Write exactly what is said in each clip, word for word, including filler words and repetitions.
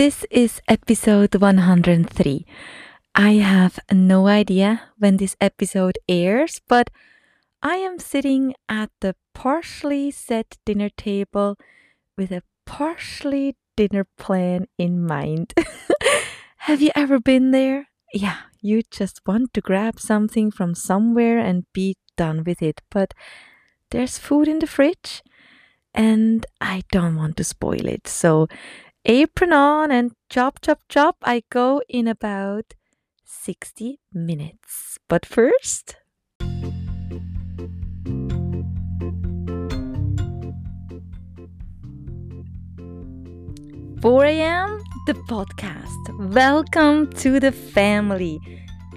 This is episode one hundred three. I have no idea when this episode airs, but I am sitting at the partially set dinner table with a partially dinner plan in mind. Have you ever been there? Yeah, you just want to grab something from somewhere and be done with it, but there's food in the fridge and I don't want to spoil it, so apron on and chop, chop, chop. I go in about sixty minutes. But first, four a.m. the podcast. Welcome to the family.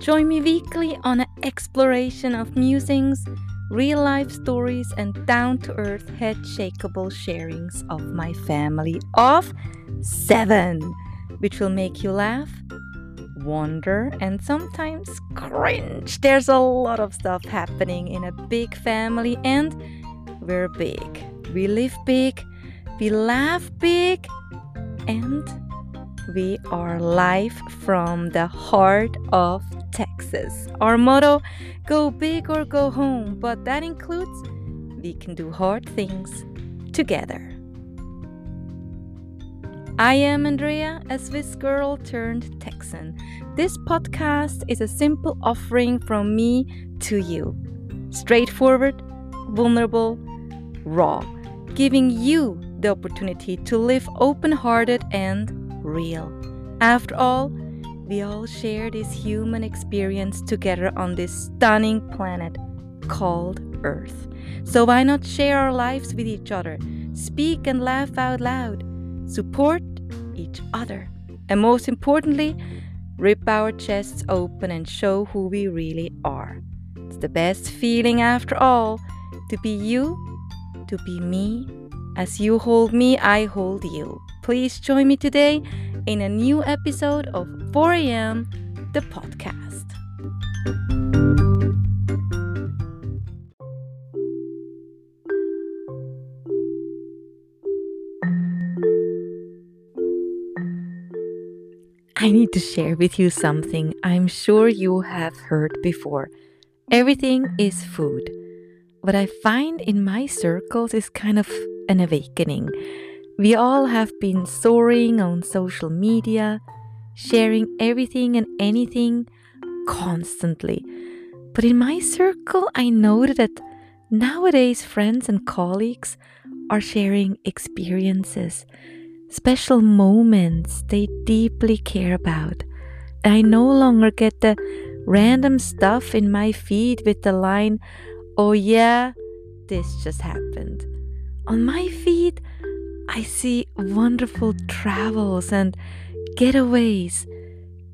Join me weekly on an exploration of musings, real-life stories, and down-to-earth, head-shakeable sharings of my family of seven, which will make you laugh, wonder, and sometimes cringe. There's a lot of stuff happening in a big family, and we're big. We live big, we laugh big, and we are live from the heart of Texas. Our motto, go big or go home, but that includes we can do hard things together. I am Andrea, a Swiss girl turned Texan. This podcast is a simple offering from me to you. Straightforward, vulnerable, raw, giving you the opportunity to live open-hearted and real. After all, we all share this human experience together on this stunning planet called Earth. So why not share our lives with each other, speak and laugh out loud, support each other, and most importantly, rip our chests open and show who we really are. It's the best feeling after all, to be you, to be me. As you hold me, I hold you. Please join me today in a new episode of four a.m. the podcast. I need to share with you something I'm sure you have heard before. Everything is food. What I find in my circles is kind of an awakening. We all have been soaring on social media, sharing everything and anything constantly. But in my circle, I noted that nowadays friends and colleagues are sharing experiences, special moments they deeply care about. I no longer get the random stuff in my feed with the line, "Oh yeah, this just happened." On my feed, I see wonderful travels and getaways,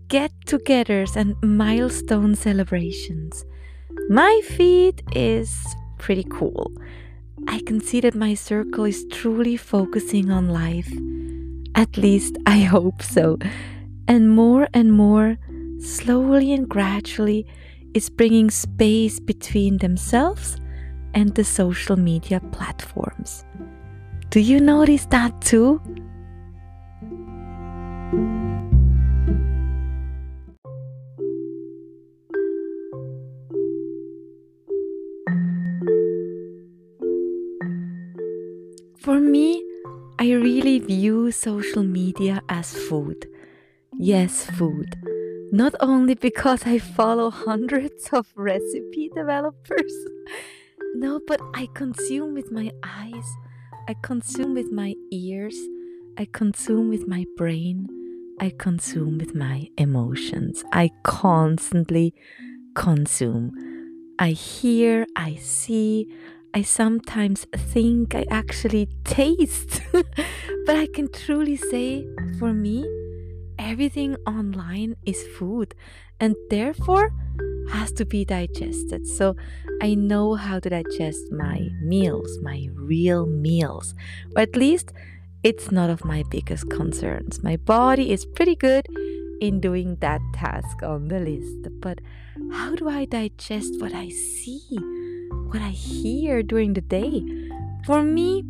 get-togethers and milestone celebrations. My feed is pretty cool. I can see that my circle is truly focusing on life. At least I hope so. And more and more, slowly and gradually, is bringing space between themselves and the social media platforms. Do you notice that too? For me, I really view social media as food. Yes, food. Not only because I follow hundreds of recipe developers. No, but I consume with my eyes. I consume with my ears, I consume with my brain, I consume with my emotions. I constantly consume. I hear, I see, I sometimes think, I actually taste. But I can truly say, for me, everything online is food and therefore has to be digested. So I know how to digest my meals, my real meals. Or at least it's not of my biggest concerns. My body is pretty good in doing that task on the list. But how do I digest what I see, what I hear during the day? For me,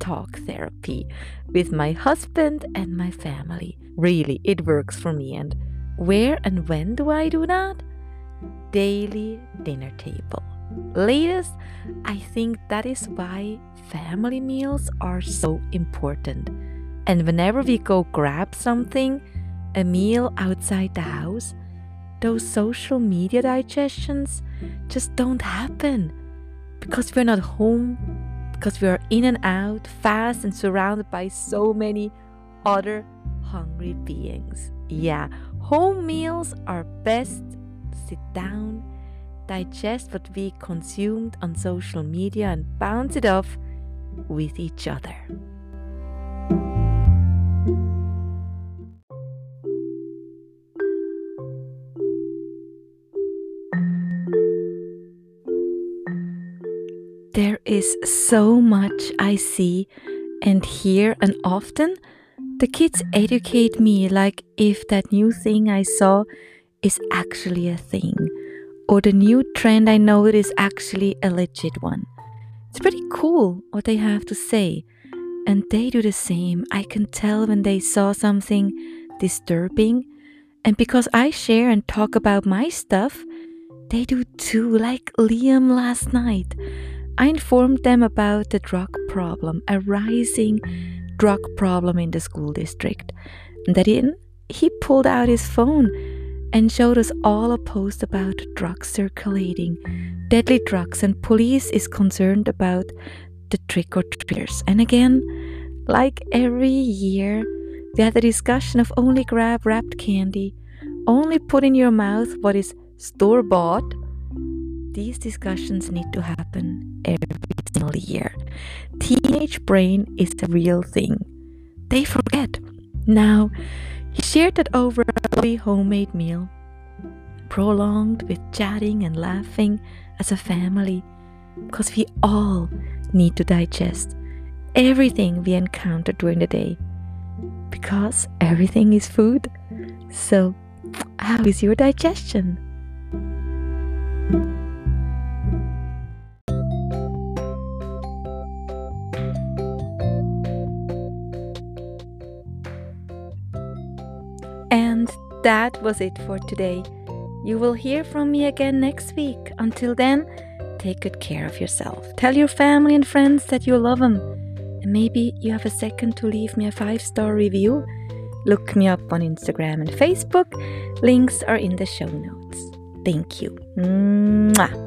talk therapy with my husband and my family. Really, it works for me. And where and when do I do that? Daily dinner table. Latest, I think that is why family meals are so important. And whenever we go grab something, a meal outside the house, those social media digestions just don't happen. Because we're not home, because we are in and out, fast and surrounded by so many other hungry beings. Yeah, home meals are best. Sit down, digest what we consumed on social media and bounce it off with each other. There is so much I see and hear, and often the kids educate me like if that new thing I saw is actually a thing, or the new trend I know is actually a legit one. It's pretty cool what they have to say, and they do the same. I can tell when they saw something disturbing, and because I share and talk about my stuff, they do too, like Liam last night. I informed them about the drug problem, a rising drug problem in the school district. And then he pulled out his phone and showed us all a post about drugs circulating, deadly drugs, and police is concerned about the trick-or-treaters. And again, like every year, they had a discussion of only grab wrapped candy, only put in your mouth what is store-bought. These discussions need to happen every single year. Teenage brain is the real thing. They forget. Now, he shared that over a lovely homemade meal, prolonged with chatting and laughing as a family, because we all need to digest everything we encounter during the day, because everything is food. So, how is your digestion? And that was it for today. You will hear from me again next week. Until then, take good care of yourself. Tell your family and friends that you love them. And maybe you have a second to leave me a five-star review. Look me up on Instagram and Facebook. Links are in the show notes. Thank you. Mwah.